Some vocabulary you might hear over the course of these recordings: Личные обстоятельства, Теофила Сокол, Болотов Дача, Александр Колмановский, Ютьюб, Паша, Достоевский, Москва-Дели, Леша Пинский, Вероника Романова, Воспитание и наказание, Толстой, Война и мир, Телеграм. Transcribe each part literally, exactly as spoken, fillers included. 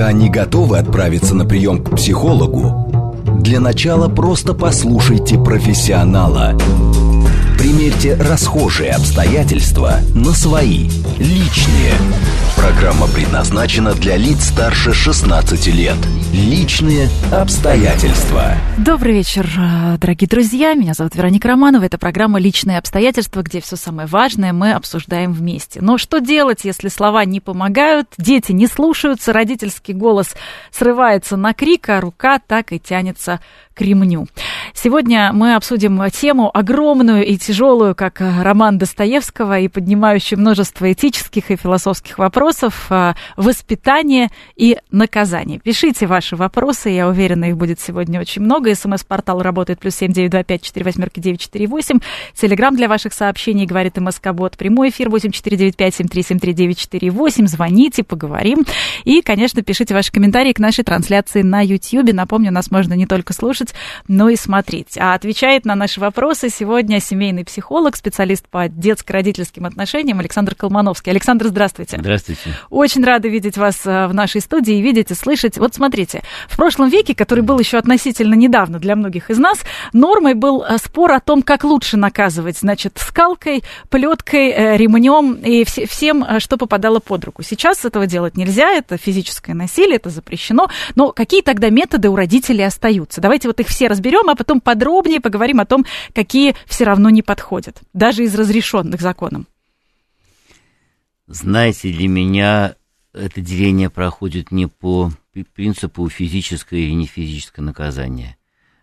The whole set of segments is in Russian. пока они готовы отправиться на прием к психологу, для начала просто послушайте профессионала. Примерьте расхожие обстоятельства на свои, личные. Программа предназначена для лиц старше шестнадцати лет. Личные обстоятельства. Добрый вечер, дорогие друзья. Меня зовут Вероника Романова. Это программа «Личные обстоятельства», где все самое важное мы обсуждаем вместе. Но что делать, если слова не помогают, дети не слушаются, родительский голос срывается на крик, а рука так и тянется к ремню? Сегодня мы обсудим тему огромную и тяжелую, как роман Достоевского, и поднимающую множество этических и философских вопросов «Воспитание и наказание». Пишите вам ваши вопросы. Я уверена, их будет сегодня очень много. СМС-портал работает плюс семь девять два пять четыре восемь девять четыре восемь. Телеграм для ваших сообщений говорит МСК-бот. Прямой эфир восемь четыре девять пять семь три семь три девять четыре восемь. Звоните, поговорим. И, конечно, пишите ваши комментарии к нашей трансляции на Ютьюбе. Напомню, нас можно не только слушать, но и смотреть. А отвечает на наши вопросы сегодня семейный психолог, специалист по детско-родительским отношениям Александр Колмановский. Александр, здравствуйте. Здравствуйте. Очень рада видеть вас в нашей студии, и видеть, и слышать. Вот смотрите. В прошлом веке, который был еще относительно недавно для многих из нас, нормой был спор о том, как лучше наказывать, значит, скалкой, плеткой, ремнем и вс- всем, что попадало под руку. Сейчас этого делать нельзя, это физическое насилие, это запрещено. Но какие тогда методы у родителей остаются? Давайте вот их все разберем, а потом подробнее поговорим о том, какие все равно не подходят, даже из разрешенных законом. Знаете, для меня это деление проходит не по принципу физическое или нефизическое наказание.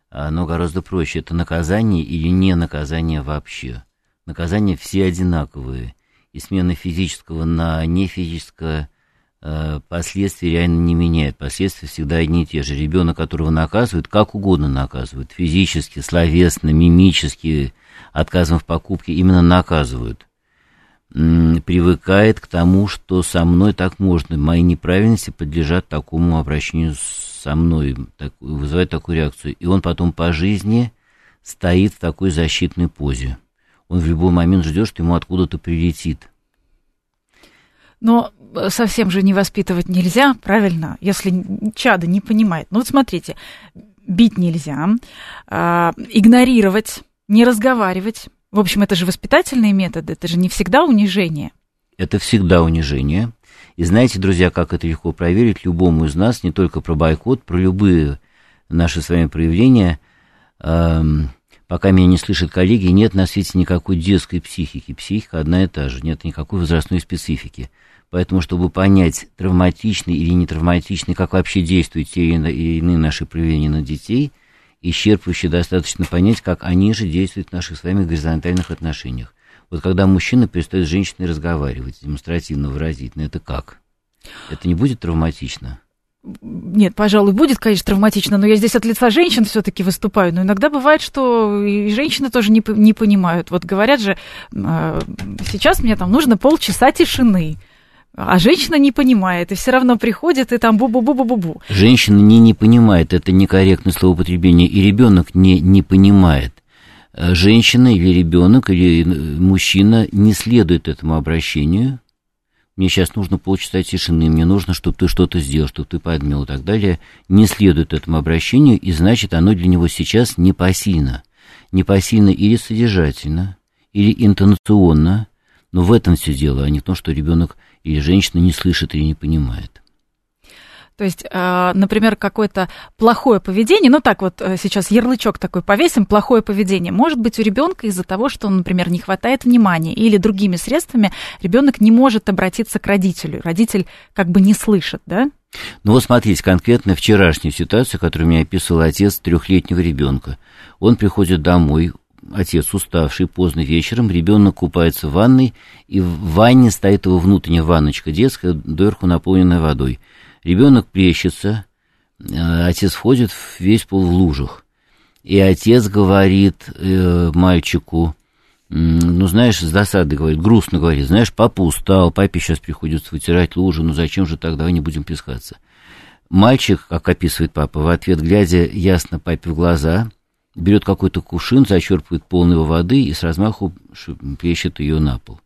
Оно гораздо проще. Это наказание или не наказание вообще. Наказания все одинаковые. И смена физического на нефизическое э, последствия реально не меняет. Последствия всегда одни и те же. Ребенок, которого наказывают, как угодно наказывают. Физически, словесно, мимически, отказом в покупке именно наказывают. Привыкает к тому, что со мной так можно, мои неправильности подлежат такому обращению со мной, так, вызывает такую реакцию. И он потом по жизни стоит в такой защитной позе. Он в любой момент ждет, что ему откуда-то прилетит. Но совсем же не воспитывать нельзя, правильно, если чадо не понимает. Ну вот смотрите, бить нельзя, игнорировать, не разговаривать. В общем, это же воспитательные методы, это же не всегда унижение. Это всегда унижение. И знаете, друзья, как это легко проверить любому из нас, не только про бойкот, про любые наши с вами проявления. Эм, пока меня не слышат коллеги, нет на свете никакой детской психики. Психика одна и та же, нет никакой возрастной специфики. Поэтому, чтобы понять, травматичны или не травматичны, как вообще действуют те или иные наши проявления на детей, исчерпывающе достаточно понять, как они же действуют в наших с вами горизонтальных отношениях. Вот когда мужчина перестает с женщиной разговаривать, демонстративно, выразительно, это как? Это не будет травматично? Нет, пожалуй, будет, конечно, травматично, но я здесь от лица женщин все-таки выступаю. Но иногда бывает, что и женщины тоже не, не понимают. Вот говорят же, сейчас мне там нужно полчаса тишины. А женщина не понимает, и все равно приходит, и там бу-бу-бу-бу-бу-бу. Женщина не, не понимает, это некорректное словоупотребление, и ребенок не, не понимает. Женщина или ребенок, или мужчина не следует этому обращению. Мне сейчас нужно полчаса тишины, мне нужно, чтобы ты что-то сделал, чтобы ты подмел и так далее. Не следует этому обращению, и значит, оно для него сейчас непосильно. Непосильно или содержательно, или интонационно. Но в этом все дело, а не в том, что ребенок или женщина не слышит или не понимает. То есть, например, какое-то плохое поведение, ну так вот сейчас ярлычок такой повесим, плохое поведение, может быть у ребенка из-за того, что, например, не хватает внимания или другими средствами ребенок не может обратиться к родителю, родитель как бы не слышит, да? Ну вот смотрите, конкретно вчерашнюю ситуацию, которую мне описывал отец трехлетнего ребенка. Он приходит домой, отец уставший, поздно вечером, ребенок купается в ванной, и в ванне стоит его внутренняя ванночка детская, доверху наполненная водой. Ребенок плещется, отец входит весь пол в лужах. И отец говорит э, мальчику, ну, знаешь, с досадой говорит, грустно говорит, знаешь, папа устал, папе сейчас приходится вытирать лужу, ну зачем же так, давай не будем плескаться. Мальчик, как описывает папа, в ответ, глядя ясно папе в глаза, берет какой-то кувшин, зачерпывает полную воды и с размаху плещет ее на пол.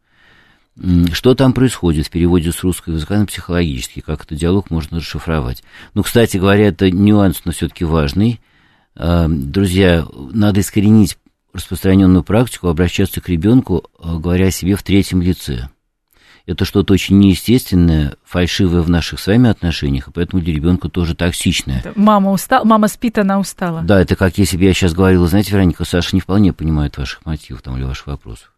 Что там происходит в переводе с русского языка на психологический, как этот диалог можно расшифровать. Ну, кстати говоря, это нюанс, но все-таки важный. Друзья, надо искоренить распространенную практику, обращаться к ребенку, говоря о себе в третьем лице. Это что-то очень неестественное, фальшивое в наших с вами отношениях, и поэтому для ребенка тоже токсичное. Мама устала, мама спит, она устала. Да, это как если бы я сейчас говорила, знаете, Вероника, Саша не вполне понимает ваших мотивов там, или ваших вопросов.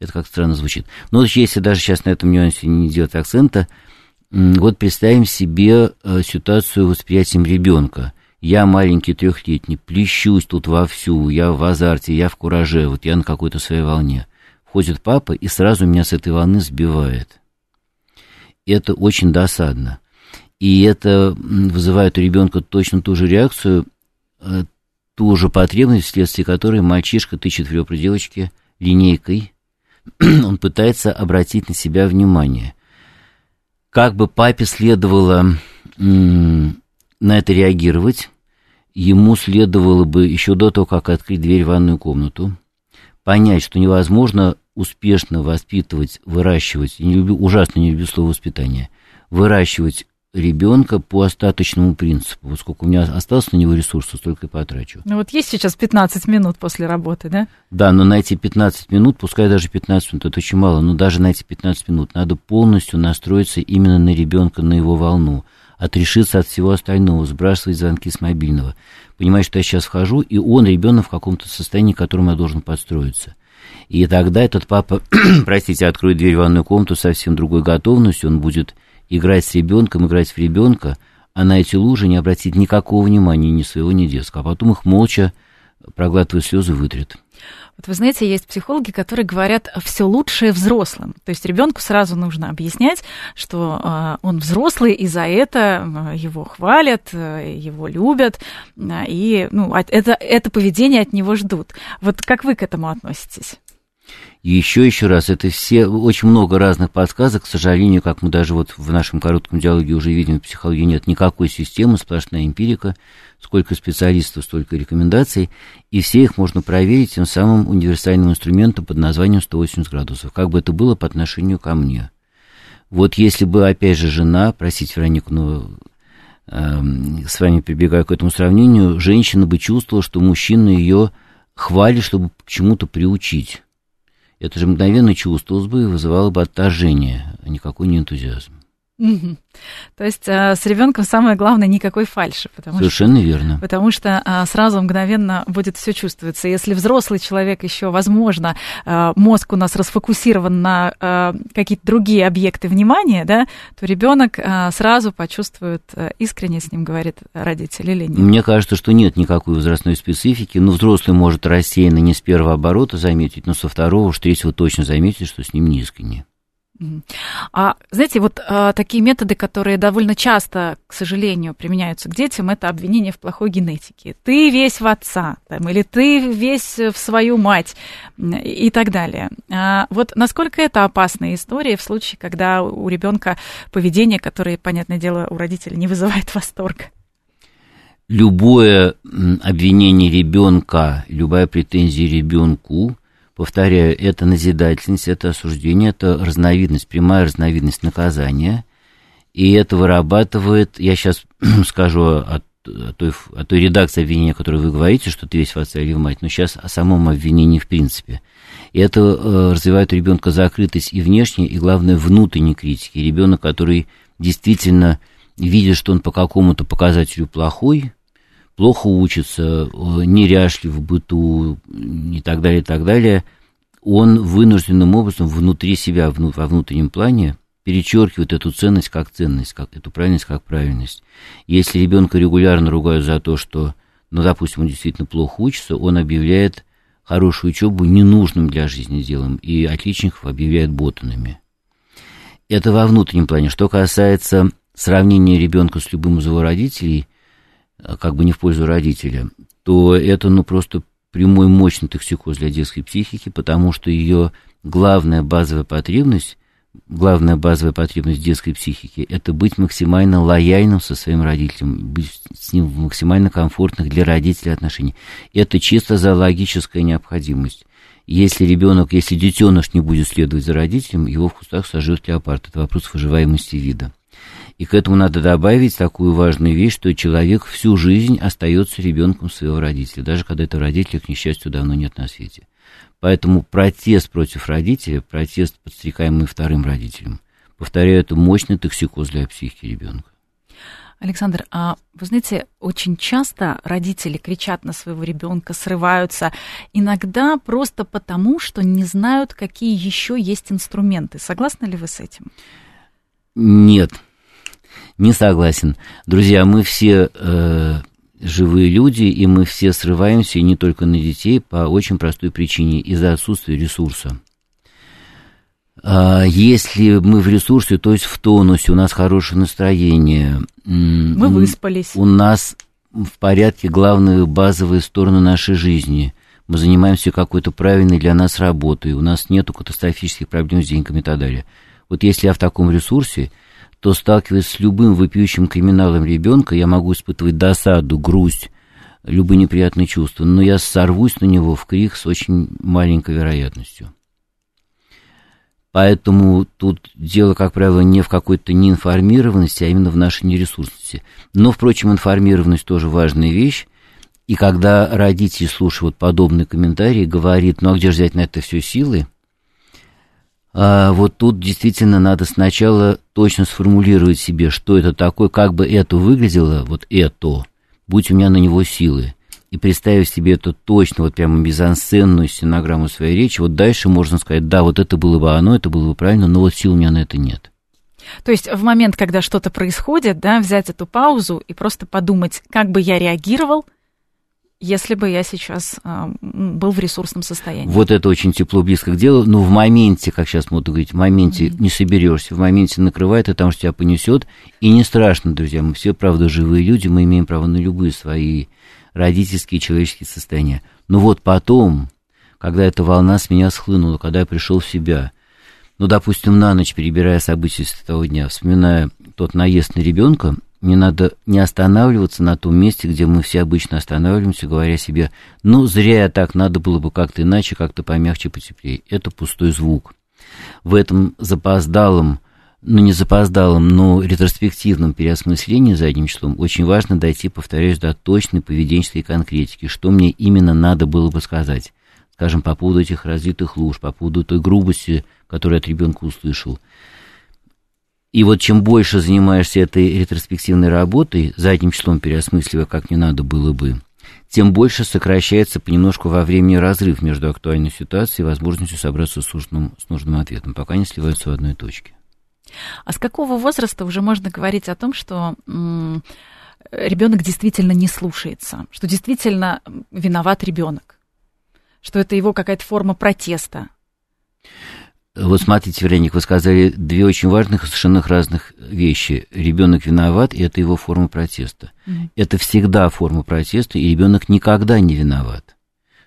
Это как-то странно звучит. Но если даже сейчас на этом нюансе не делать акцента, вот представим себе ситуацию восприятием ребенка. Я маленький трехлетний, плещусь тут вовсю, я в азарте, я в кураже, вот я на какой-то своей волне. Входит папа и сразу меня с этой волны сбивает. Это очень досадно. И это вызывает у ребенка точно ту же реакцию, ту же потребность, вследствие которой мальчишка тычет в ребра девочки линейкой. Он пытается обратить на себя внимание. Как бы папе следовало м- на это реагировать, ему следовало бы еще до того, как открыть дверь в ванную комнату, понять, что невозможно успешно воспитывать, выращивать, я не люблю, ужасно не люблю слово воспитание, выращивать ребенка по остаточному принципу. Вот сколько у меня осталось на него ресурсов, столько и потрачу. Ну вот есть сейчас пятнадцать минут после работы, да? Да, но на эти пятнадцать минут, пускай даже пятнадцать минут, это очень мало, но даже на эти пятнадцать минут надо полностью настроиться именно на ребенка, на его волну, отрешиться от всего остального, сбрасывать звонки с мобильного. Понимаешь, что я сейчас вхожу, и он, ребенок, в каком-то состоянии, к которому я должен подстроиться. И тогда этот папа, простите, откроет дверь в ванную комнату совсем другой готовностью, он будет играть с ребенком, играть в ребенка, а на эти лужи не обратит никакого внимания ни своего, ни детского, а потом их молча, проглатывая слезы, вытрет. Вот вы знаете, есть психологи, которые говорят все лучшее взрослым. То есть ребенку сразу нужно объяснять, что он взрослый, и за это его хвалят, его любят, и ну, это, это поведение от него ждут. Вот как вы к этому относитесь? Еще еще раз, это все очень много разных подсказок. К сожалению, как мы даже вот в нашем коротком диалоге уже видим, в психологии нет никакой системы, сплошная эмпирика, сколько специалистов, столько рекомендаций, и все их можно проверить тем самым универсальным инструментом под названием сто восемьдесят градусов, как бы это было по отношению ко мне. Вот если бы, опять же, жена, простите, Веронику, но э, с вами прибегаю к этому сравнению, женщина бы чувствовала, что мужчина ее хвалит, чтобы к чему-то приучить. Это же мгновенно чувствовалось бы и вызывало бы отторжение, а никакой не энтузиазм. Mm-hmm. То есть а, с ребенком самое главное никакой фальши. Потому Совершенно что, верно. Потому что а, сразу мгновенно будет все чувствоваться. Если взрослый человек еще, возможно, а, мозг у нас расфокусирован на а, какие-то другие объекты внимания, да, то ребенок а, сразу почувствует, а, искренне с ним говорит родитель или нет. Мне кажется, что нет никакой возрастной специфики. Ну, взрослый может рассеянно не с первого оборота заметить, но со второго, с третьего точно заметить, что с ним не искренне. А, знаете, вот а, такие методы, которые довольно часто, к сожалению, применяются к детям, это обвинение в плохой генетике. Ты весь в отца, там, или ты весь в свою мать и так далее. А, вот насколько это опасная история в случае, когда у ребенка поведение, которое, понятное дело, у родителей не вызывает восторга? Любое обвинение ребенка, любая претензия ребенку, повторяю, это назидательность, это осуждение, это разновидность, прямая разновидность наказания. И это вырабатывает, я сейчас скажу о, о, той, о той редакции обвинения, о которой вы говорите, что ты весь в отца или в мать, но сейчас о самом обвинении в принципе. И это э, развивает у ребенка закрытость и внешней, и, главное, внутренней критики. Ребенок, который действительно видит, что он по какому-то показателю плохой, плохо учится, неряшлив в быту и так далее, и так далее, он вынужденным образом внутри себя, во внутреннем плане, перечеркивает эту ценность как ценность, как, эту правильность как правильность. Если ребенка регулярно ругают за то, что, ну, допустим, он действительно плохо учится, он объявляет хорошую учебу ненужным для жизни делом, и отличников объявляет ботанами. Это во внутреннем плане. Что касается сравнения ребенка с любым из его родителей, как бы не в пользу родителя, то это, ну, просто прямой мощный токсикоз для детской психики, потому что ее главная базовая потребность, главная базовая потребность детской психики – это быть максимально лояльным со своим родителем, быть с ним в максимально комфортных для родителей отношениях. Это чисто зоологическая необходимость. Если ребенок, если детеныш не будет следовать за родителем, его в кустах сожрет леопард. Это вопрос выживаемости вида. И к этому надо добавить такую важную вещь, что человек всю жизнь остается ребенком своего родителя, даже когда этого родителя, к несчастью, давно нет на свете. Поэтому протест против родителя, протест, подстрекаемый вторым родителем, повторяю, это мощный токсикоз для психики ребенка. Александр, а вы знаете, очень часто родители кричат на своего ребенка, срываются, иногда просто потому, что не знают, какие еще есть инструменты. Согласны ли вы с этим? Нет, не согласен. Друзья, мы все э, живые люди, и мы все срываемся, и не только на детей, по очень простой причине, из-за отсутствия ресурса. Если мы в ресурсе, то есть в тонусе, у нас хорошее настроение. Мы выспались. У нас в порядке главные базовые стороны нашей жизни. Мы занимаемся какой-то правильной для нас работой. У нас нету катастрофических проблем с деньгами и так далее. Вот если я в таком ресурсе, то, сталкиваясь с любым вопиющим криминалом ребенка, я могу испытывать досаду, грусть, любые неприятные чувства, но я сорвусь на него в крик с очень маленькой вероятностью. Поэтому тут дело, как правило, не в какой-то неинформированности, а именно в нашей нересурсности. Но, впрочем, информированность тоже важная вещь. И когда родители слушают подобные комментарии, говорит, ну а где же взять на это все силы? А вот тут действительно надо сначала точно сформулировать себе, что это такое, как бы это выглядело, вот это, будь у меня на него силы. И представив себе эту точно, вот прямо мизансценную стенограмму своей речи, вот дальше можно сказать, да, вот это было бы оно, это было бы правильно, но вот сил у меня на это нет. То есть в момент, когда что-то происходит, да, взять эту паузу и просто подумать, как бы я реагировал, если бы я сейчас э, был в ресурсном состоянии. Вот это очень тепло, близко к делу, но в моменте, как сейчас модно говорить, в моменте mm-hmm. не соберешься, в моменте накрывает, и там что тебя понесет, и не страшно, друзья, мы все, правда, живые люди, мы имеем право на любые свои родительские и человеческие состояния. Но вот потом, когда эта волна с меня схлынула, когда я пришел в себя, ну, допустим, на ночь, перебирая события с того дня, вспоминая тот наезд на ребенка, мне надо не останавливаться на том месте, где мы все обычно останавливаемся, говоря себе, ну, зря я так, надо было бы как-то иначе, как-то помягче, потеплее. Это пустой звук. В этом запоздалом, ну, не запоздалом, но ретроспективном переосмыслении задним числом очень важно дойти, повторяюсь, до точной поведенческой конкретики, что мне именно надо было бы сказать, скажем, по поводу этих разлитых луж, по поводу той грубости, которую от ребенка услышал. И вот чем больше занимаешься этой ретроспективной работой, задним числом переосмысливая, как не надо было бы, тем больше сокращается понемножку во времени разрыв между актуальной ситуацией и возможностью собраться с нужным, с нужным ответом, пока не сливаются в одной точке. А с какого возраста уже можно говорить о том, что м- ребенок действительно не слушается, что действительно виноват ребенок, что это его какая-то форма протеста? Вот смотрите, Вероника, вы сказали две очень важных и совершенно разных вещи. Ребенок виноват, и это его форма протеста. Mm-hmm. Это всегда форма протеста, и ребенок никогда не виноват.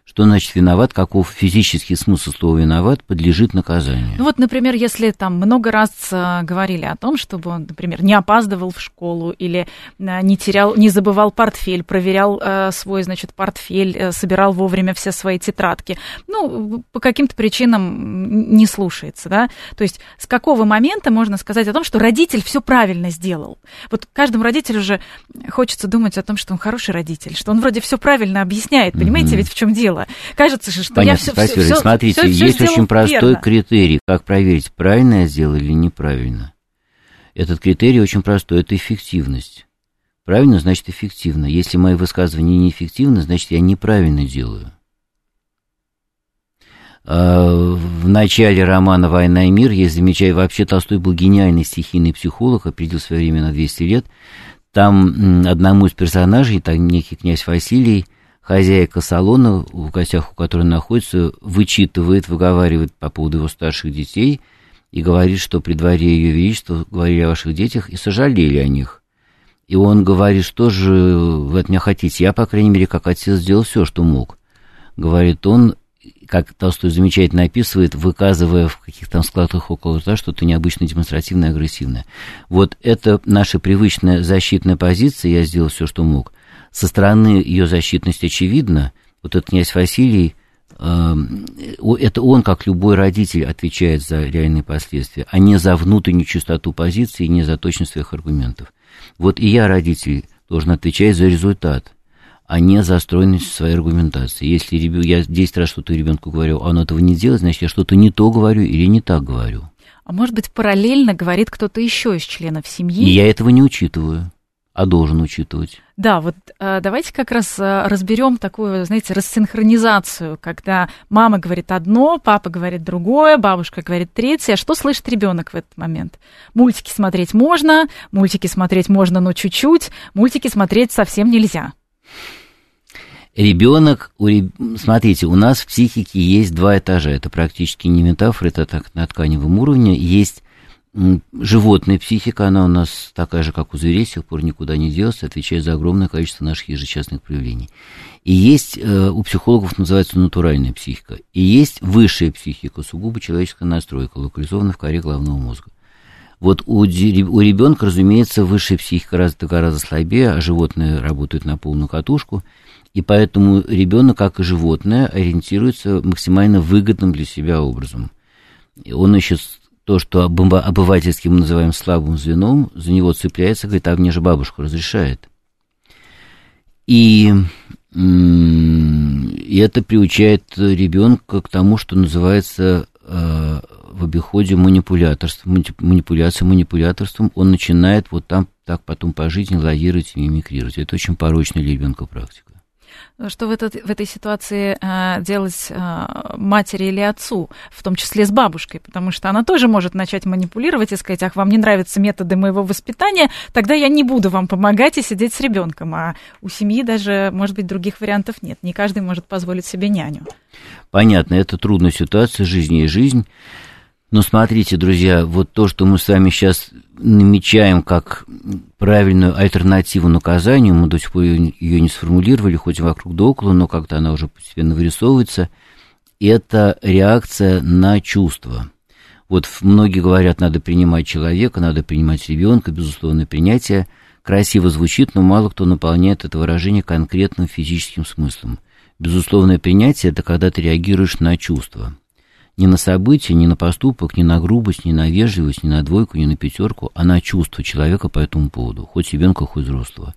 Что значит виноват, каков физический смысл слова «виноват» подлежит наказанию? Ну вот, например, если там много раз говорили о том, чтобы он, например, не опаздывал в школу или не терял, не забывал портфель, проверял э, свой, значит, портфель, э, собирал вовремя все свои тетрадки, ну, по каким-то причинам не слушается, да? То есть с какого момента можно сказать о том, что родитель все правильно сделал? Вот каждому родителю же хочется думать о том, что он хороший родитель, что он вроде все правильно объясняет, понимаете, mm-hmm. ведь в чем дело? Кажется же, что понятно, я все, спасибо, все, смотрите, все, все есть очень простой верно. Критерий, как проверить, правильно я сделал или неправильно. Этот критерий очень простой, это эффективность. Правильно, значит, эффективно. Если мои высказывания неэффективны, значит, я неправильно делаю. В начале романа «Война и мир» я замечаю, вообще Толстой был гениальный стихийный психолог, определил свое время на двести лет. Там одному из персонажей, там некий князь Василий, хозяйка салона, в гостях у которой находится, вычитывает, выговаривает по поводу его старших детей и говорит, что при дворе Ее Величества говорили о ваших детях и сожалели о них. И он говорит, что же вы от меня хотите? Я, по крайней мере, как отец, сделал все, что мог. Говорит он, как Толстой замечательно описывает, выказывая в каких-то там складках около рта что-то необычно демонстративное и агрессивное. Вот это наша привычная защитная позиция, я сделал все, что мог. Со стороны ее защитность очевидна. Вот этот князь Василий это он, как любой родитель, отвечает за реальные последствия, а не за внутреннюю чистоту позиции, не за точность своих аргументов. Вот и я, родитель, должен отвечать за результат, а не за стройность своей аргументации. Если я десять раз что-то ребенку говорю, а он этого не делает, значит, я что-то не то говорю или не так говорю. А может быть, параллельно говорит кто-то еще из членов семьи? И я этого не учитываю, а должен учитывать. Да, вот давайте как раз разберем такую, знаете, рассинхронизацию, когда мама говорит одно, папа говорит другое, бабушка говорит третье. Что слышит ребенок в этот момент? Мультики смотреть можно, мультики смотреть можно, но чуть-чуть, мультики смотреть совсем нельзя. Ребенок, смотрите, у нас в психике есть два этажа. Это практически не метафора, это так на тканевом уровне. Есть животная психика, она у нас такая же, как у зверей, с тех пор никуда не делась, отвечает за огромное количество наших ежечасных проявлений. И есть, у психологов называется натуральная психика. И есть высшая психика, сугубо человеческая настройка, локализованная в коре головного мозга. Вот у ребенка, разумеется, высшая психика гораздо слабее, а животные работают на полную катушку. И поэтому ребенок, как и животное, ориентируется максимально выгодным для себя образом. И он ищет то, что обывательски мы называем слабым звеном, за него цепляется, говорит, а мне же бабушка разрешает. И, и это приучает ребенка к тому, что называется э, в обиходе манипуляторством, манипуляция манипуляторством. Он начинает вот там так потом по жизни лавировать и мимикрировать. Это очень порочная для ребенка практика. Что в, этот, в этой ситуации э, делать э, матери или отцу, в том числе с бабушкой, потому что она тоже может начать манипулировать и сказать, ах, вам не нравятся методы моего воспитания, тогда я не буду вам помогать и сидеть с ребенком, а у семьи даже, может быть, других вариантов нет, не каждый может позволить себе няню. Понятно, это трудная ситуация, жизнь и жизнь, но смотрите, друзья, вот то, что мы с вами сейчас намечаем как правильную альтернативу наказанию, мы до сих пор ее, ее не сформулировали, хоть и вокруг да около, но как-то она уже постепенно вырисовывается, это реакция на чувства. Вот многие говорят, надо принимать человека, надо принимать ребенка, безусловное принятие. Красиво звучит, но мало кто наполняет это выражение конкретным физическим смыслом. Безусловное принятие – это когда ты реагируешь на чувства. Не на события, не на поступок, не на грубость, не на вежливость, не на двойку, не на пятерку, а на чувство человека по этому поводу, хоть ребенка, хоть взрослого.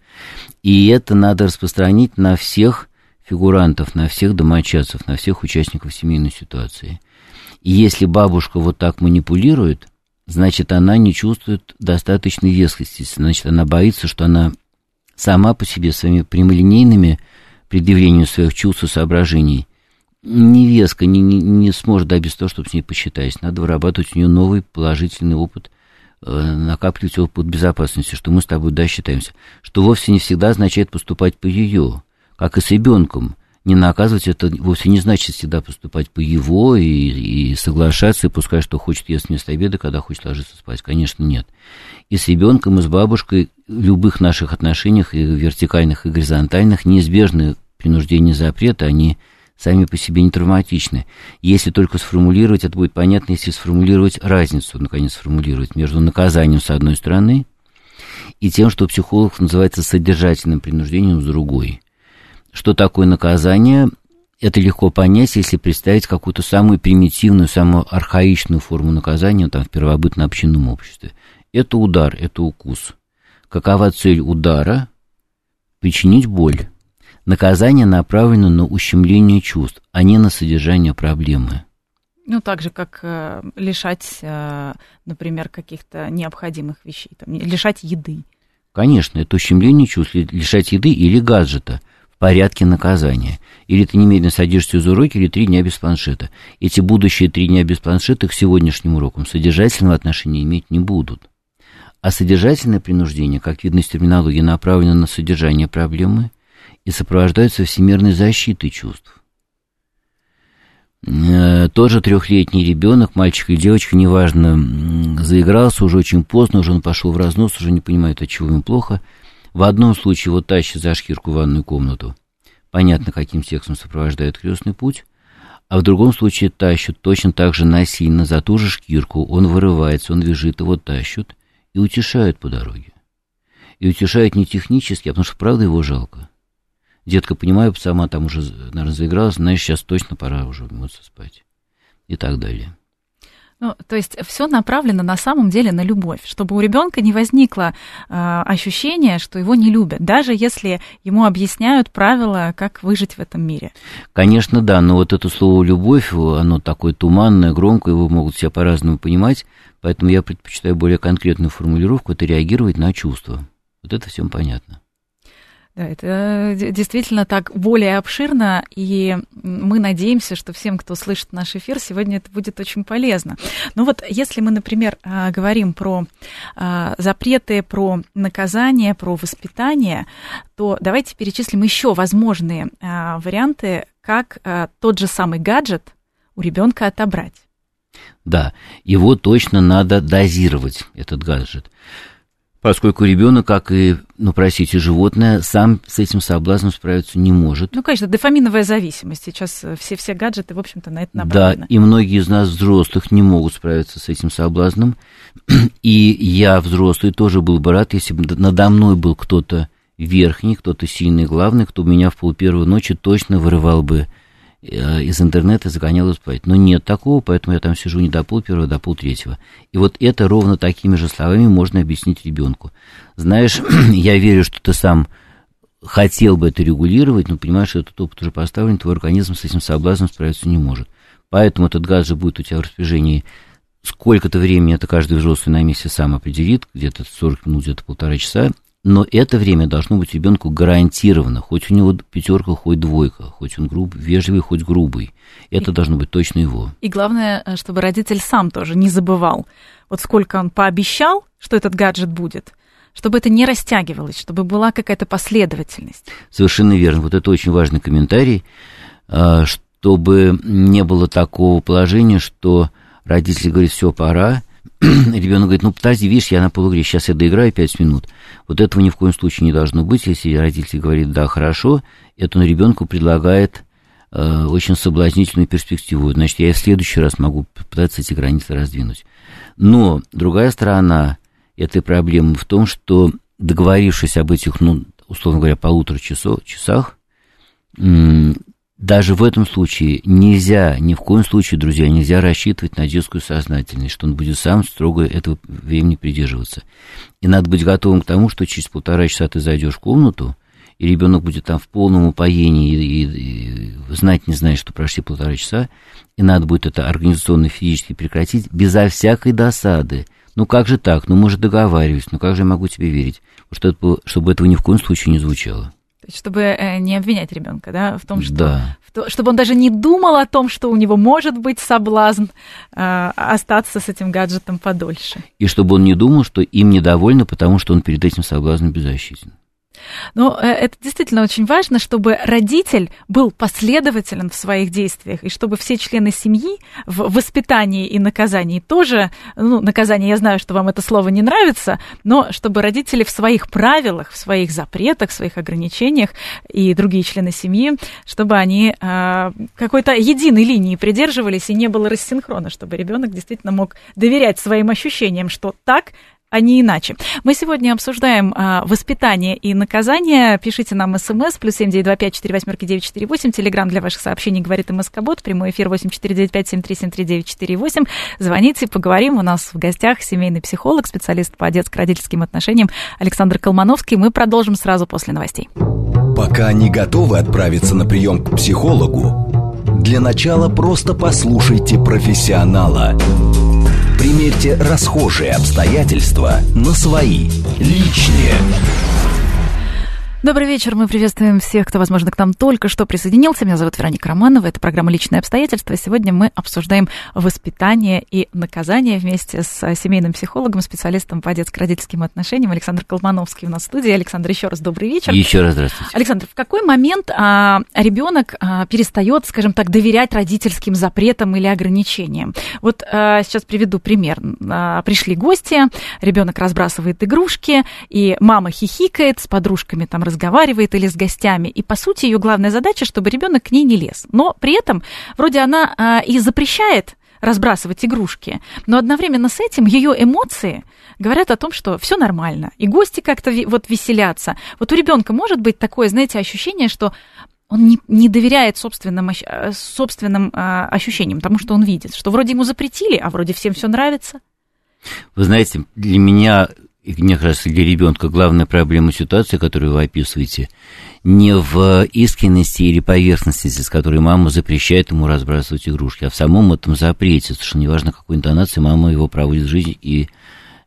И это надо распространить на всех фигурантов, на всех домочадцев, на всех участников семейной ситуации. И если бабушка вот так манипулирует, значит, она не чувствует достаточной вескости, значит, она боится, что она сама по себе своими прямолинейными предъявлениями своих чувств и соображений невестка не, не, не сможет добиться того, чтобы с ней посчитать. Надо вырабатывать у нее новый положительный опыт, накапливать опыт безопасности, что мы с тобой да считаемся. Что вовсе не всегда означает поступать по ее, как и с ребенком. Не наказывать это вовсе не значит всегда поступать по его и, и соглашаться, и пускай что хочет ест вместо обеда, когда хочет ложиться спать. Конечно, нет. И с ребенком, и с бабушкой в любых наших отношениях, и вертикальных, и горизонтальных, неизбежны принуждения запрета, они сами по себе не травматичны. Если только сформулировать, это будет понятно, если сформулировать разницу, наконец, сформулировать между наказанием с одной стороны и тем, что у психологов называется содержательным принуждением с другой. Что такое наказание? Это легко понять, если представить какую-то самую примитивную, самую архаичную форму наказания там, в первобытно-общинном обществе. Это удар, это укус. Какова цель удара? Причинить боль. Наказание направлено на ущемление чувств, а не на содержание проблемы. Ну, так же, как э, лишать, э, например, каких-то необходимых вещей, там, лишать еды. Конечно, это ущемление чувств, лишать еды или гаджета в порядке наказания. Или ты немедленно садишься из уроки, или три дня без планшета. Эти будущие три дня без планшета к сегодняшним урокам содержательного отношения иметь не будут. А содержательное принуждение, как видно из терминологии, направлено на содержание проблемы и сопровождаются всемирной защитой чувств. Тот же трехлетний ребенок, мальчик или девочка, неважно, заигрался уже очень поздно, уже он пошел в разнос, уже не понимает, от чего ему плохо. В одном случае его тащит за шкирку в ванную комнату. Понятно, каким сексом сопровождает крестный путь. А в другом случае тащат точно так же насильно за ту же шкирку. Он вырывается, он бежит, его тащат и утешают по дороге. И утешают не технически, а потому что правда его жалко. Детка, понимаю, сама там уже, наверное, заигралась, знаешь, сейчас точно пора уже умыться спать. И так далее. Ну, то есть все направлено на самом деле на любовь, чтобы у ребенка не возникло э, ощущение, что его не любят, даже если ему объясняют правила, как выжить в этом мире. Конечно, да, но вот это слово «любовь», оно такое туманное, громкое, его могут себя по-разному понимать, поэтому я предпочитаю более конкретную формулировку – это реагировать на чувства. Вот это всем понятно. Да, это действительно так более обширно, и мы надеемся, что всем, кто слышит наш эфир, сегодня это будет очень полезно. Ну вот, если мы, например, говорим про запреты, про наказание, про воспитание, то давайте перечислим еще возможные варианты, как тот же самый гаджет у ребенка отобрать. Да, его точно надо дозировать, этот гаджет. Поскольку ребенок, как и, ну, простите, животное, сам с этим соблазном справиться не может. Ну, конечно, дофаминовая зависимость. Сейчас все, все гаджеты, в общем-то, на это направлены. Да, и многие из нас, взрослых, не могут справиться с этим соблазном. И я, взрослый, тоже был бы рад, если бы надо мной был кто-то верхний, кто-то сильный, главный, кто меня в полпервой ночи точно вырывал бы из интернета, загонял и спать. Но нет такого, поэтому я там сижу не до полпервого, а до полтретьего. И вот это ровно такими же словами можно объяснить ребенку. Знаешь, я верю, что ты сам хотел бы это регулировать, но понимаешь, что этот опыт уже поставлен, твой организм с этим соблазном справиться не может. Поэтому этот гаджет будет у тебя в распоряжении сколько-то времени, это каждый взрослый на месте сам определит, где-то сорок минут, где-то полтора часа. Но это время должно быть ребенку гарантировано, хоть у него пятерка, хоть двойка, хоть он груб, вежливый, хоть грубый. Это и, должно быть точно его. И главное, чтобы родитель сам тоже не забывал, вот сколько он пообещал, что этот гаджет будет, чтобы это не растягивалось, чтобы была какая-то последовательность. Совершенно верно. Вот это очень важный комментарий, чтобы не было такого положения, что родители говорят, все, пора. Ребенок говорит, ну, подожди, видишь, я на полуигре, сейчас я доиграю пять минут. Вот этого ни в коем случае не должно быть. Если родитель говорит, да, хорошо, это он ребенку предлагает э, очень соблазнительную перспективу. Значит, я и в следующий раз могу попытаться эти границы раздвинуть. Но другая сторона этой проблемы в том, что, договорившись об этих, ну, условно говоря, полутора часов, часах, м- даже в этом случае нельзя, ни в коем случае, друзья, нельзя рассчитывать на детскую сознательность, что он будет сам строго этого времени придерживаться. И надо быть готовым к тому, что через полтора часа ты зайдешь в комнату, и ребенок будет там в полном упоении, и, и, и знать не знает, что прошли полтора часа, и надо будет это организационно физически прекратить безо всякой досады. Ну как же так? Ну мы же договаривались, ну как же я могу тебе верить? Что это, чтобы этого ни в коем случае не звучало. Чтобы не обвинять ребенка, да, в том, что, да. В то, чтобы он даже не думал о том, что у него может быть соблазн э, остаться с этим гаджетом подольше. И чтобы он не думал, что им недовольны, потому что он перед этим соблазном беззащитен. Ну, это действительно очень важно, чтобы родитель был последователен в своих действиях, и чтобы все члены семьи в воспитании и наказании тоже, ну, наказание, я знаю, что вам это слово не нравится, но чтобы родители в своих правилах, в своих запретах, в своих ограничениях и другие члены семьи, чтобы они э, какой-то единой линии придерживались и не было рассинхрона, чтобы ребенок действительно мог доверять своим ощущениям, что так, а не иначе. Мы сегодня обсуждаем а, воспитание и наказание. Пишите нам смс, плюс семь девять два пять четыре восемь девять четыре восемь. Телеграм для ваших сообщений говорит МСК-бот. Прямой эфир восемь четыре девять пять семь три семь три девять четыре восемь. Звоните, поговорим. У нас в гостях семейный психолог, специалист по детско-родительским отношениям Александр Колмановский. Мы продолжим сразу после новостей. Пока не готовы отправиться на прием к психологу, для начала просто послушайте профессионала. Примерьте расхожие обстоятельства на свои, личные. Добрый вечер. Мы приветствуем всех, кто, возможно, к нам только что присоединился. Меня зовут Вероника Романова. Это программа «Личные обстоятельства». Сегодня мы обсуждаем воспитание и наказание вместе с семейным психологом, специалистом по детско-родительским отношениям Александр Колмановский у нас в студии. Александр, еще раз добрый вечер. Еще раз здравствуйте. Александр, в какой момент а, ребенок а, перестает, скажем так, доверять родительским запретам или ограничениям? Вот а, сейчас приведу пример. А, пришли гости, ребенок разбрасывает игрушки, и мама хихикает с подружками, там, разговаривает или с гостями, и, по сути, ее главная задача, чтобы ребенок к ней не лез. Но при этом вроде она а, и запрещает разбрасывать игрушки. Но одновременно с этим ее эмоции говорят о том, что все нормально. И гости как-то вот веселятся. Вот у ребенка может быть такое, знаете, ощущение, что он не, не доверяет собственным, собственным э, ощущениям, тому, что он видит, что вроде ему запретили, а вроде всем все нравится. Вы знаете, для меня, и мне кажется, для ребенка главная проблема ситуации, которую вы описываете, не в искренности или поверхностности, с которой мама запрещает ему разбрасывать игрушки, а в самом этом запрете, что неважно, какой интонации, мама его проводит в жизнь и,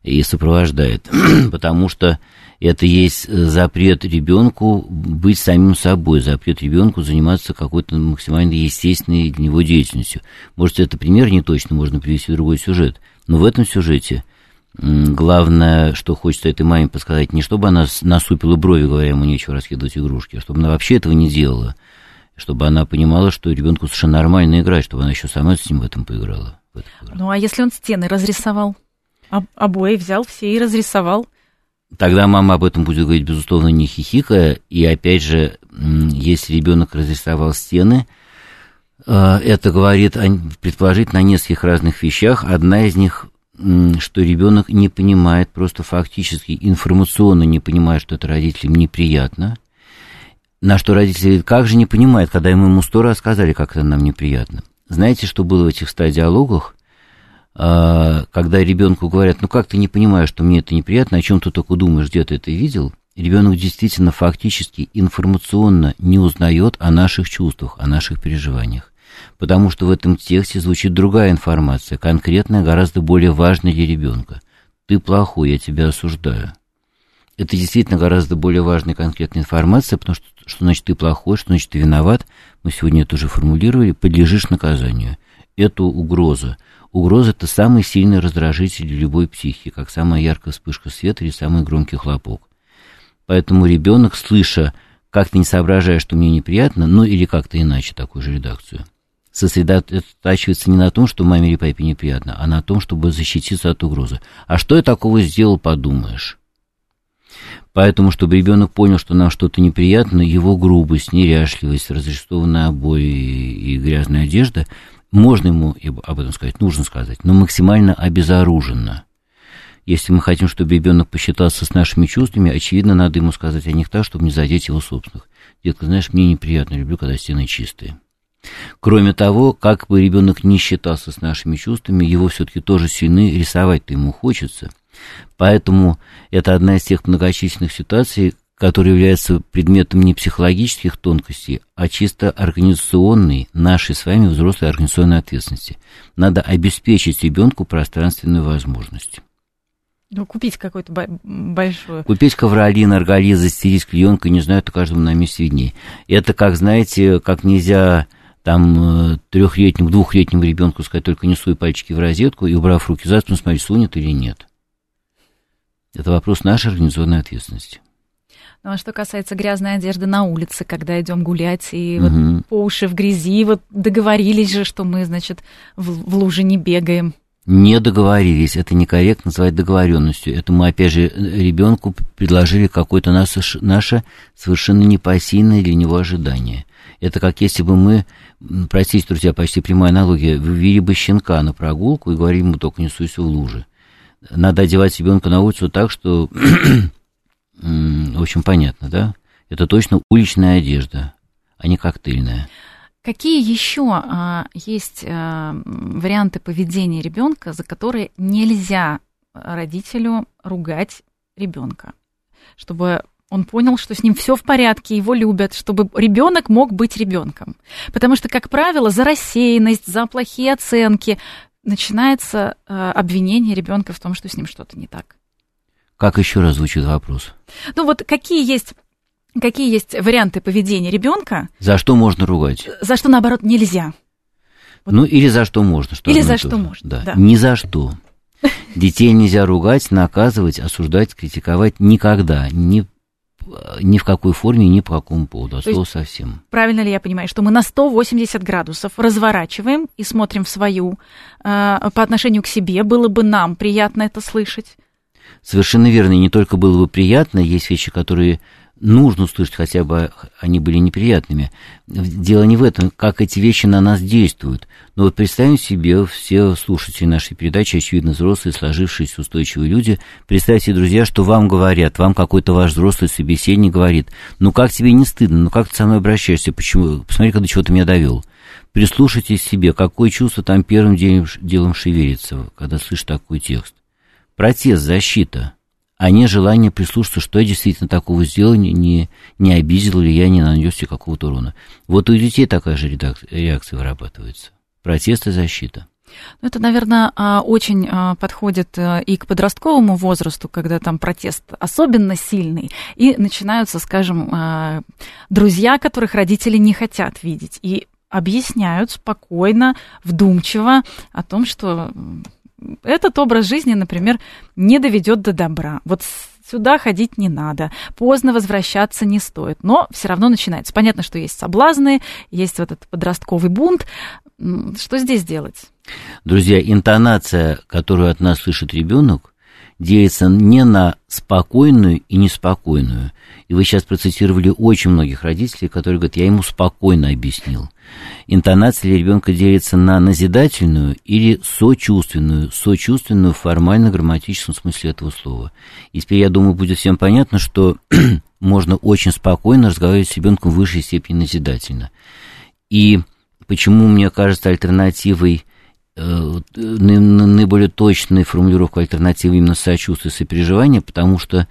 и сопровождает, потому что это есть запрет ребенку быть самим собой, запрет ребенку заниматься какой-то максимально естественной для него деятельностью. Может, это пример не точно, можно привести другой сюжет, но в этом сюжете главное, что хочется этой маме подсказать, не чтобы она насупила брови, говоря ему нечего раскидывать игрушки, а чтобы она вообще этого не делала, чтобы она понимала, что ребенку совершенно нормально играть, чтобы она еще сама с ним в этом поиграла. В этом поиграла. Ну а если он стены разрисовал, обои взял все и разрисовал? Тогда мама об этом будет говорить, безусловно, не хихикая. И опять же, если ребенок разрисовал стены, это говорит, предположительно, о нескольких разных вещах. Одна из них, что ребенок не понимает, просто фактически информационно не понимает, что это родителям неприятно. На что родители говорят, как же не понимает, когда ему ему сто раз сказали, как это нам неприятно. Знаете, что было в этих ста диалогах? Когда ребенку говорят, ну как ты не понимаешь, что мне это неприятно, о чем ты только думаешь, где ты это видел, ребенок действительно фактически информационно не узнает о наших чувствах, о наших переживаниях. Потому что в этом тексте звучит другая информация, конкретная, гораздо более важная для ребенка. Ты плохой, я тебя осуждаю. Это действительно гораздо более важная конкретная информация, потому что, что значит ты плохой, что значит ты виноват, мы сегодня это уже формулировали, подлежишь наказанию. Это угроза. Угроза – это самый сильный раздражитель любой психики, как самая яркая вспышка света или самый громкий хлопок. Поэтому ребенок, слыша, как-то не соображая, что мне неприятно, ну или как-то иначе такую же редакцию, сосредотачивается не на том, что маме или папе неприятно, а на том, чтобы защититься от угрозы. А что я такого сделал, подумаешь? Поэтому, чтобы ребенок понял, что нам что-то неприятно, его грубость, неряшливость, разрисованные обои и грязная одежда – можно ему об этом сказать, нужно сказать, но максимально обезоруженно. Если мы хотим, чтобы ребенок посчитался с нашими чувствами, очевидно, надо ему сказать о них так, чтобы не задеть его собственных. Детка, знаешь, мне неприятно, люблю, когда стены чистые. Кроме того, как бы ребенок не считался с нашими чувствами, его все-таки тоже сильны, рисовать-то ему хочется. Поэтому это одна из тех многочисленных ситуаций, который является предметом не психологических тонкостей, а чисто организационной, нашей с вами взрослой организационной ответственности. Надо обеспечить ребенку пространственную возможность. Ну, купить какую-то большую... Купить ковролин, оргализ, застелить клеенкой, не знаю, это каждому на месте видней. Это, как, знаете, как нельзя там трехлетнему, двухлетнему ребенку сказать, только не суй пальчики в розетку и, убрав руки за спину, смотри, сунет или нет. Это вопрос нашей организационной ответственности. Ну, а что касается грязной одежды на улице, когда идем гулять и вот угу. по уши в грязи, вот договорились же, что мы, значит, в, в луже не бегаем. Не договорились, это некорректно называть договоренностью. Это мы, опять же, ребенку предложили какое-то наше, наше совершенно непосильное для него ожидание. Это как если бы мы, простите, друзья, почти прямая аналогия, вывели бы щенка на прогулку и говорили ему, только не суйся в лужи. Надо одевать ребенка на улицу так, что... В общем, понятно, да? Это точно уличная одежда, а не коктейльная. Какие еще а, есть а, варианты поведения ребенка, за которые нельзя родителю ругать ребенка, чтобы он понял, что с ним все в порядке, его любят, чтобы ребенок мог быть ребенком, потому что, как правило, за рассеянность, за плохие оценки начинается а, обвинение ребенка в том, что с ним что-то не так. Как еще раз звучит вопрос? Ну вот какие есть, какие есть варианты поведения ребенка? За что можно ругать? За что, наоборот, нельзя. Вот. Ну или за что можно. Что или за что тоже. Можно, да. да. Ни за что. Детей нельзя ругать, наказывать, осуждать, критиковать никогда, ни, ни в какой форме, ни по какому поводу, от слова совсем. Правильно ли я понимаю, что мы на сто восемьдесят градусов разворачиваем и смотрим в свою, по отношению к себе, было бы нам приятно это слышать? Совершенно верно, и не только было бы приятно, есть вещи, которые нужно услышать, хотя бы они были неприятными. Дело не в этом, как эти вещи на нас действуют. Но вот представим себе, все слушатели нашей передачи, очевидно, взрослые, сложившиеся, устойчивые люди, представьте, друзья, что вам говорят, вам какой-то ваш взрослый собеседник говорит: ну как тебе не стыдно, ну как ты со мной обращаешься, почему? Посмотри-ка, до чего ты меня довел. Прислушайтесь к себе, какое чувство там первым делом шевелится, когда слышишь такой текст. Протест, защита, а не желание прислушаться, что я действительно такого сделал, не, не обидел ли я, не нанес себе какого-то урона. Вот у детей такая же реакция вырабатывается. Протест и защита. Ну, это, наверное, очень подходит и к подростковому возрасту, когда там протест особенно сильный, и начинаются, скажем, друзья, которых родители не хотят видеть, и объясняют спокойно, вдумчиво о том, что этот образ жизни, например, не доведет до добра. Вот сюда ходить не надо, поздно возвращаться не стоит, но все равно начинается. Понятно, что есть соблазны, есть вот этот подростковый бунт. Что здесь делать? Друзья, интонация, которую от нас слышит ребенок, делится не на спокойную и неспокойную. И вы сейчас процитировали очень многих родителей, которые говорят: я ему спокойно объяснил. Интонация ребенка делится на назидательную или сочувственную, сочувственную в формально-грамматическом смысле этого слова. И теперь, я думаю, будет всем понятно, что можно очень спокойно разговаривать с ребенком в высшей степени назидательно. И почему, мне кажется, альтернативой, наиболее точная формулировка альтернативы именно сочувствия и сопереживания, потому что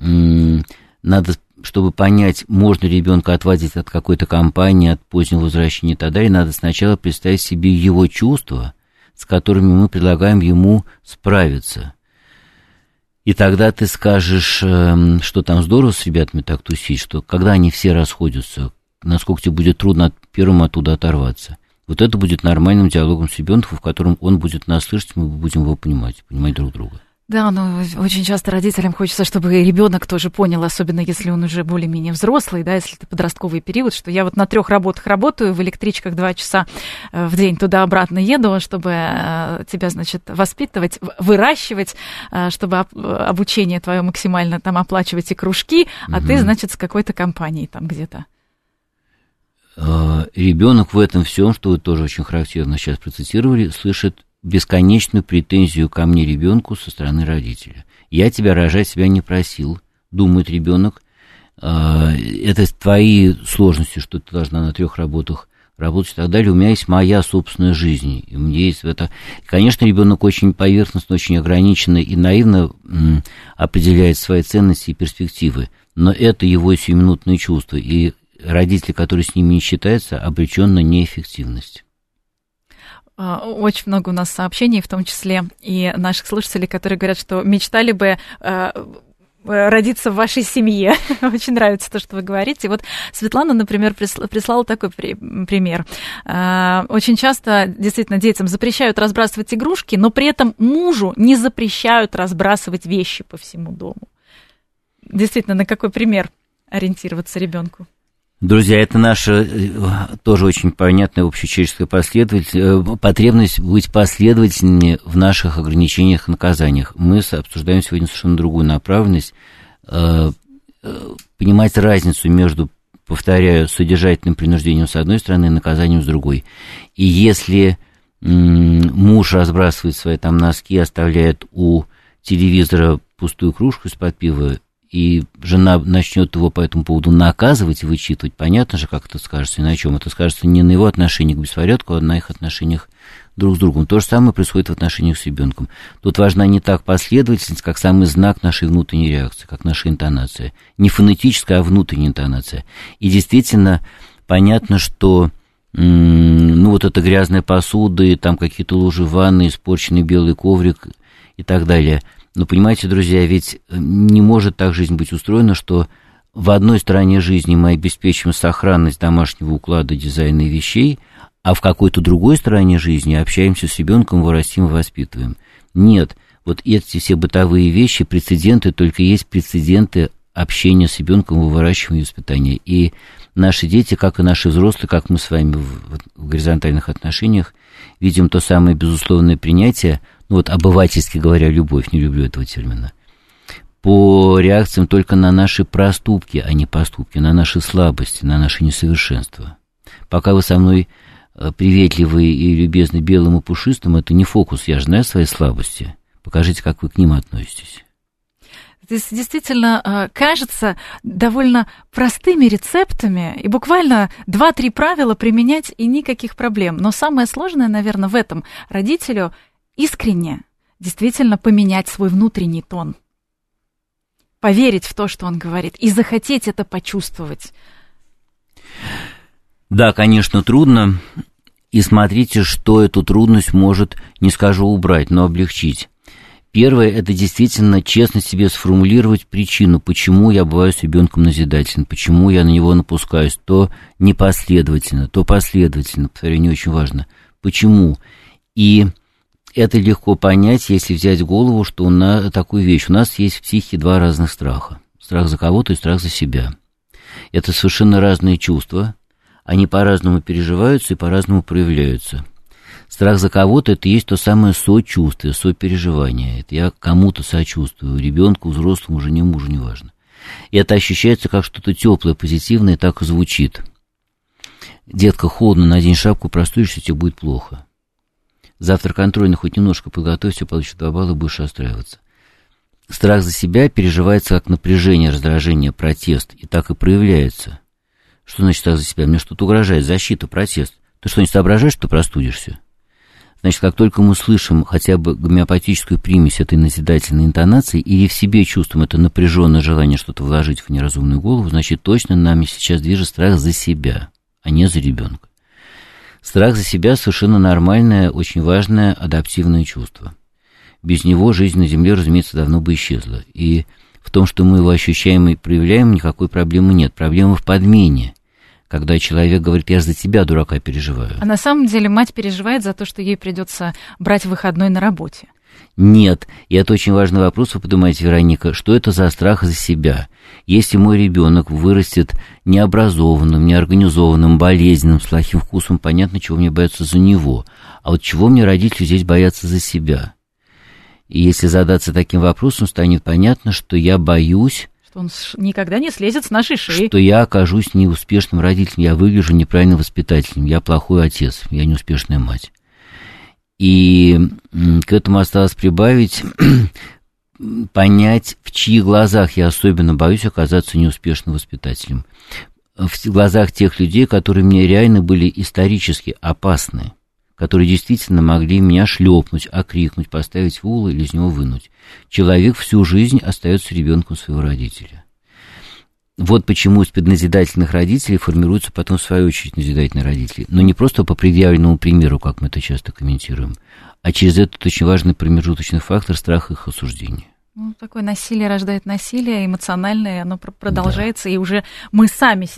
м- надо, чтобы понять, можно ребенка отводить от какой-то компании, от позднего возвращения и так далее, надо сначала представить себе его чувства, с которыми мы предлагаем ему справиться. И тогда ты скажешь, что там здорово с ребятами так тусить, что когда они все расходятся, насколько тебе будет трудно первым оттуда оторваться. Вот это будет нормальным диалогом с ребенком, в котором он будет нас слышать, мы будем его понимать, понимать друг друга. Да, но очень часто родителям хочется, чтобы ребенок тоже понял, особенно если он уже более-менее взрослый, да, если это подростковый период, что я вот на трех работах работаю, в электричках два часа в день туда-обратно еду, чтобы тебя, значит, воспитывать, выращивать, чтобы обучение твое максимально там оплачивать и кружки, а угу. ты, значит, с какой-то компанией там где-то. Ребенок в этом всем, что вы тоже очень характерно сейчас процитировали, слышит бесконечную претензию ко мне, ребенку, со стороны родителя. Я тебя рожать себя не просил, думает ребенок. Это твои сложности, что ты должна на трех работах работать и так далее. У меня есть моя собственная жизнь, и у меня есть это. Конечно, ребенок очень поверхностно, очень ограниченно и наивно определяет свои ценности и перспективы, но это его сиюминутные чувства, и родители, которые с ними не считаются, обречен на неэффективность. Очень много у нас сообщений, в том числе и наших слушателей, которые говорят, что мечтали бы родиться в вашей семье. Очень нравится то, что вы говорите. Вот Светлана, например, прислала такой пример. Очень часто действительно детям запрещают разбрасывать игрушки, но при этом мужу не запрещают разбрасывать вещи по всему дому. Действительно, на какой пример ориентироваться ребенку? Друзья, это наша тоже очень понятная общечеловеческая последователь... потребность быть последовательными в наших ограничениях и наказаниях. Мы обсуждаем сегодня совершенно другую направленность. Понимать разницу между, повторяю, содержательным принуждением с одной стороны и наказанием с другой. И если муж разбрасывает свои там носки, оставляет у телевизора пустую кружку из-под пива, и жена начнет его по этому поводу наказывать и вычитывать, понятно же, как это скажется и на чем. Это скажется не на его отношениях к беспорядку, а на их отношениях друг с другом. То же самое происходит в отношениях с ребенком. Тут важна не так последовательность, как самый знак нашей внутренней реакции, как наша интонация. Не фонетическая, а внутренняя интонация. И действительно, понятно, что м- ну, вот эта грязная посуда, и там какие-то лужи в ванной, испорченный белый коврик и так далее. Но понимаете, друзья, ведь не может так жизнь быть устроена, что в одной стороне жизни мы обеспечим сохранность домашнего уклада, дизайна и вещей, а в какой-то другой стороне жизни общаемся с ребенком, его растим и воспитываем. Нет, вот эти все бытовые вещи, прецеденты, только есть прецеденты общения с ребенком, его выращивания и воспитания. И наши дети, как и наши взрослые, как мы с вами в, в горизонтальных отношениях, видим то самое безусловное принятие, ну вот обывательски говоря, любовь, не люблю этого термина, по реакциям только на наши проступки, а не поступки, на наши слабости, на наши несовершенства. Пока вы со мной приветливый и любезный белым и пушистым, это не фокус, я же знаю свои слабости. Покажите, как вы к ним относитесь. Здесь действительно кажется довольно простыми рецептами, и буквально два-три правила применять, и никаких проблем. Но самое сложное, наверное, в этом родителю искренне действительно поменять свой внутренний тон, поверить в то, что он говорит, и захотеть это почувствовать. Да, конечно, трудно. И смотрите, что эту трудность может, не скажу убрать, но облегчить. Первое – это действительно честно себе сформулировать причину, почему я бываю с ребенком назидательным, почему я на него напускаюсь, то непоследовательно, то последовательно, повторяю, не очень важно, почему. И это легко понять, если взять в голову, что у нас такую вещь. У нас есть в психике два разных страха. Страх за кого-то и страх за себя. Это совершенно разные чувства, они по-разному переживаются и по-разному проявляются. Страх за кого-то – это и есть то самое сочувствие, сопереживание. Это я кому-то сочувствую, ребенку, взрослому, жене, мужу, неважно. И это ощущается как что-то теплое, позитивное, и так и звучит. Детка, холодно, надень шапку, простудишься, тебе будет плохо. Завтра контрольно хоть немножко подготовься, получишь два балла, будешь расстраиваться. Страх за себя переживается как напряжение, раздражение, протест, и так и проявляется. Что значит страх за себя? Мне что-то угрожает, защита, протест. Ты что, не соображаешь, что простудишься? Значит, как только мы слышим хотя бы гомеопатическую примесь этой назидательной интонации или в себе чувствуем это напряженное желание что-то вложить в неразумную голову, значит, точно нами сейчас движет страх за себя, а не за ребенка. Страх за себя – совершенно нормальное, очень важное адаптивное чувство. Без него жизнь на Земле, разумеется, давно бы исчезла. И в том, что мы его ощущаем и проявляем, никакой проблемы нет. Проблема в подмене. Когда человек говорит, я за тебя, дурака, переживаю. А на самом деле мать переживает за то, что ей придется брать выходной на работе. Нет, и это очень важный вопрос, вы подумаете, Вероника, что это за страх за себя? Если мой ребенок вырастет необразованным, неорганизованным, болезненным, с плохим вкусом, понятно, чего мне бояться за него. А вот чего мне родители здесь боятся за себя? И если задаться таким вопросом, станет понятно, что я боюсь... Он никогда не слезет с нашей шеи. Что я окажусь неуспешным родителем, я выгляжу неправильным воспитателем, я плохой отец, я неуспешная мать. И к этому осталось прибавить, понять, в чьих глазах я особенно боюсь оказаться неуспешным воспитателем. В глазах тех людей, которые мне реально были исторически опасны, которые действительно могли меня шлепнуть, окрикнуть, поставить в угол или из него вынуть. Человек всю жизнь остается ребенком своего родителя. Вот почему из-под назидательных родителей формируются потом, в свою очередь, назидательные родители. Но не просто по предъявленному примеру, как мы это часто комментируем, а через этот очень важный промежуточный фактор страха их осуждения. Ну, такое насилие рождает насилие, эмоциональное, оно продолжается, да. И уже мы сами,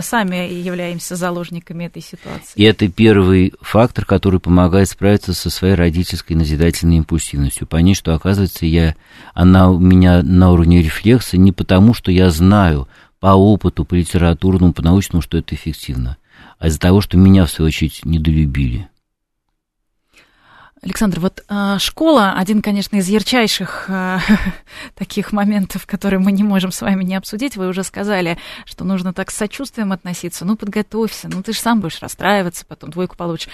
сами являемся заложниками этой ситуации. И это первый фактор, который помогает справиться со своей родительской назидательной импульсивностью. Понять, что, оказывается, я, она у меня на уровне рефлекса не потому, что я знаю по опыту, по литературному, по научному, что это эффективно, а из-за того, что меня, в свою очередь, недолюбили. Александр, вот э, школа – один, конечно, из ярчайших э, таких моментов, которые мы не можем с вами не обсудить. Вы уже сказали, что нужно так с сочувствием относиться. Ну, подготовься, ну, ты же сам будешь расстраиваться, потом двойку получишь.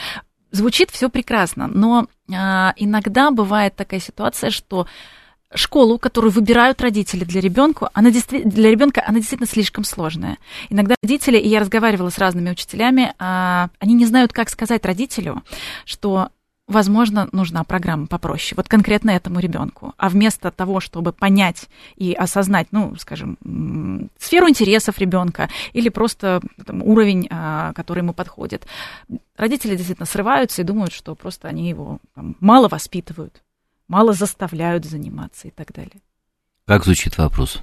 Звучит все прекрасно, но э, иногда бывает такая ситуация, что школу, которую выбирают родители для ребенка, она для ребенка она действительно слишком сложная. Иногда родители, и я разговаривала с разными учителями, э, они не знают, как сказать родителю, что... возможно, нужна программа попроще, вот конкретно этому ребенку. А вместо того, чтобы понять и осознать, ну, скажем, сферу интересов ребенка или просто там, уровень, который ему подходит, родители действительно срываются и думают, что просто они его там, мало воспитывают, мало заставляют заниматься и так далее. Как звучит вопрос?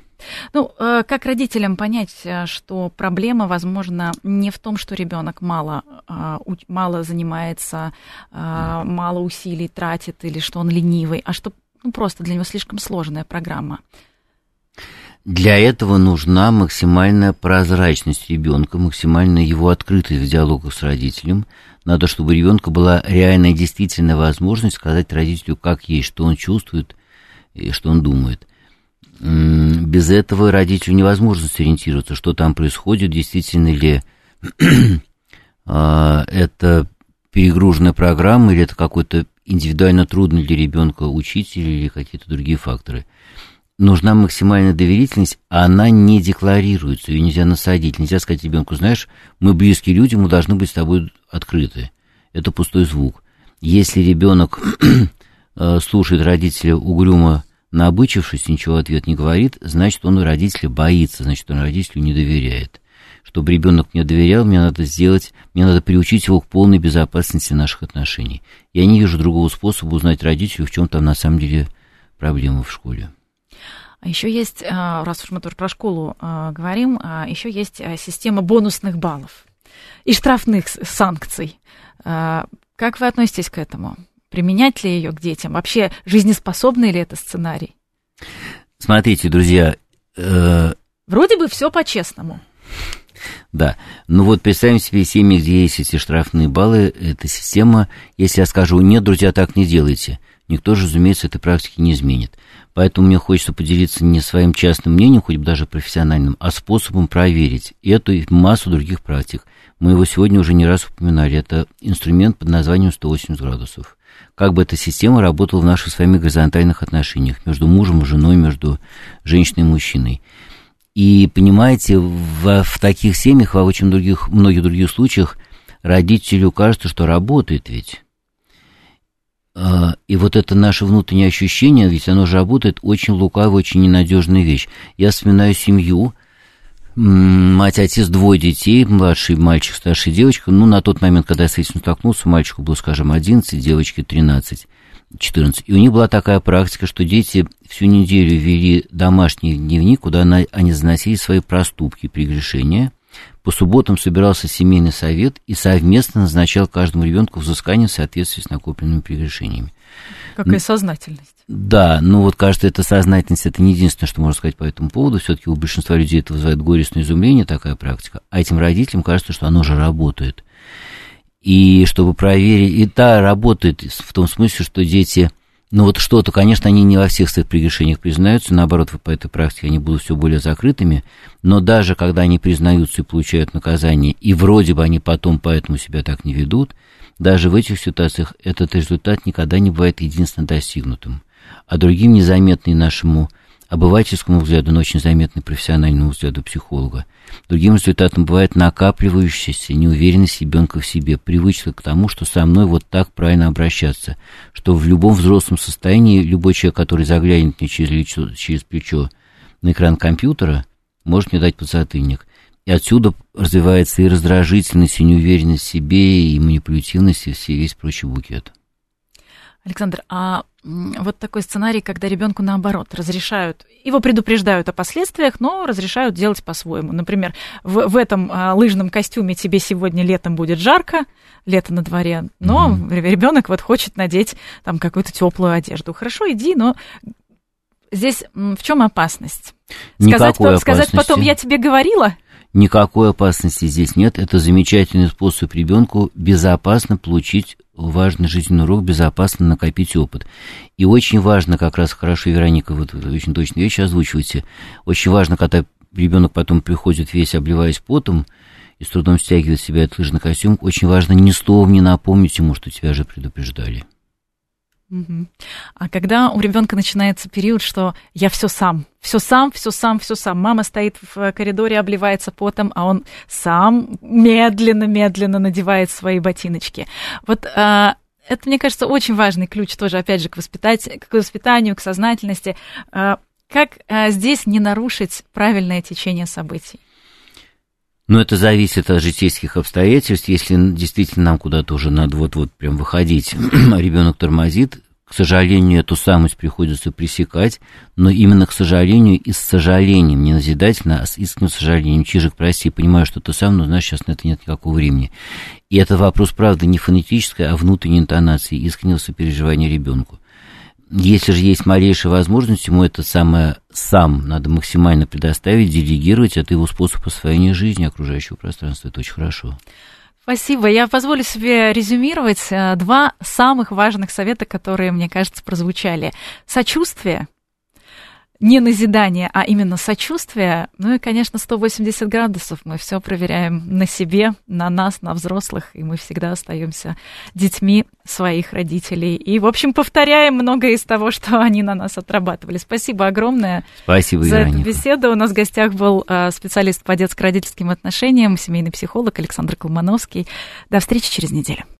Ну, как родителям понять, что проблема, возможно, не в том, что ребенок мало, мало занимается, мало усилий тратит или что он ленивый, а что ну, просто для него слишком сложная программа? Для этого нужна максимальная прозрачность ребенка, максимальная его открытость в диалогах с родителем. Надо, чтобы у ребенка была реальная, действительная возможность сказать родителю, как есть, что он чувствует и что он думает. без этого родителю невозможно сориентироваться, что там происходит, действительно ли это перегруженная программа, или это какой-то индивидуально трудный для ребенка учитель, или какие-то другие факторы. Нужна максимальная доверительность, а она не декларируется, ее нельзя насадить. Нельзя сказать ребенку: знаешь, мы близкие люди, мы должны быть с тобой открыты. Это пустой звук. Если ребенок слушает родителя угрюмо, набычившись, ничего ответ не говорит, значит, он родителя боится, значит, он родителю не доверяет. Чтобы ребенок мне доверял, мне надо сделать, мне надо приучить его к полной безопасности наших отношений. Я не вижу другого способа узнать родителю, в чем там на самом деле проблема в школе. А еще есть, раз уж мы тоже про школу говорим, еще есть система бонусных баллов и штрафных санкций. Как вы относитесь к этому? Применять ли ее к детям? Вообще, жизнеспособный ли это сценарий? Смотрите, друзья. Э... Вроде бы все по-честному. Да. Ну вот представим себе семьи, где есть эти штрафные баллы, эта система. Если я скажу: нет, друзья, так не делайте, никто же, разумеется, этой практики не изменит. Поэтому мне хочется поделиться не своим частным мнением, хоть бы даже профессиональным, а способом проверить эту и массу других практик. Мы его сегодня уже не раз упоминали. Это инструмент под названием сто восемьдесят градусов. Как бы эта система работала в наших с вами горизонтальных отношениях между мужем и женой, между женщиной и мужчиной. И, понимаете, в, в таких семьях, во очень других, многих других случаях родителю кажется, что работает ведь. И вот это наше внутреннее ощущение, ведь оно же работает, очень лукавая, очень ненадежная вещь. Я вспоминаю семью, мать, отец, двое детей, младший мальчик, старшая девочка. Ну, на тот момент, когда я с этим столкнулся, мальчику было, скажем, одиннадцать, девочке тринадцать, четырнадцать. И у них была такая практика, что дети всю неделю вели домашний дневник, куда они заносили свои проступки, прегрешения. По субботам собирался семейный совет и совместно назначал каждому ребенку взыскание в соответствии с накопленными прегрешениями. Какая ну, сознательность. Да, ну вот, кажется, эта сознательность — это не единственное, что можно сказать по этому поводу. Все-таки у большинства людей это вызывает горестное изумление, такая практика. А этим родителям кажется, что оно же работает. И чтобы проверить... И да, работает в том смысле, что дети... Ну вот что-то, конечно, они не во всех своих прегрешениях признаются, наоборот, по этой практике они будут все более закрытыми, но даже когда они признаются и получают наказание, и вроде бы они потом поэтому себя так не ведут, даже в этих ситуациях этот результат никогда не бывает единственно достигнутым. А другим, незаметный нашему обывательскому взгляду, но очень заметный профессиональному взгляду психолога, другим результатом бывает накапливающаяся неуверенность ребенка в себе, привычка к тому, что со мной вот так правильно обращаться, что в любом взрослом состоянии любой человек, который заглянет мне через, лицо, через плечо на экран компьютера, может мне дать подзатыльник. И отсюда развивается и раздражительность, и неуверенность в себе, и манипулятивность, и все весь прочий букет. Александр, а вот такой сценарий, когда ребенку наоборот разрешают, его предупреждают о последствиях, но разрешают делать по-своему. Например, в, в этом а, лыжном костюме тебе сегодня летом будет жарко, лето на дворе, но mm-hmm. ребенок вот хочет надеть там какую-то теплую одежду. Хорошо, иди, но здесь в чем опасность? Сказать, по- сказать потом: я тебе говорила? Никакой опасности здесь нет. Это замечательный способ ребенку безопасно получить важный жизненный урок, безопасно накопить опыт. И очень важно, как раз хорошо, Вероника, вот очень точно вещи озвучиваете, очень важно, когда ребенок потом приходит весь, обливаясь потом, и с трудом стягивает себя этот лыжный костюм, очень важно ни словом не напомнить ему, что тебя же предупреждали. Угу. А когда у ребенка начинается период, что я все сам, все сам, все сам, все сам, мама стоит в коридоре, обливается потом, а он сам медленно-медленно надевает свои ботиночки. Вот а, это, мне кажется, очень важный ключ тоже, опять же, к, воспитать, к воспитанию, к сознательности. А, как а, здесь не нарушить правильное течение событий? Но это зависит от житейских обстоятельств. Если действительно нам куда-то уже надо вот-вот прям выходить, а ребенок тормозит, к сожалению, эту самость приходится пресекать, но именно к сожалению и с сожалением, не назидательно, а с искренним сожалением. Чижик, прости, понимаю, что ты сам, но, знаешь, сейчас на это нет никакого времени. И это вопрос, правда, не фонетической, а внутренней интонации, искреннего сопереживания ребенку. Если же есть малейшая возможность, ему это самое сам надо максимально предоставить, делегировать. Это его способ освоения жизни, окружающего пространства. Это очень хорошо. Спасибо. Я позволю себе резюмировать два самых важных совета, которые, мне кажется, прозвучали. Сочувствие не назидание, а именно сочувствие. Ну и, конечно, сто восемьдесят градусов. Мы все проверяем на себе, на нас, на взрослых, и мы всегда остаемся детьми своих родителей. И, в общем, повторяем многое из того, что они на нас отрабатывали. Спасибо огромное. Спасибо, за Вероника. Эту беседу. У нас в гостях был специалист по детско-родительским отношениям, семейный психолог Александр Колмановский. До встречи через неделю.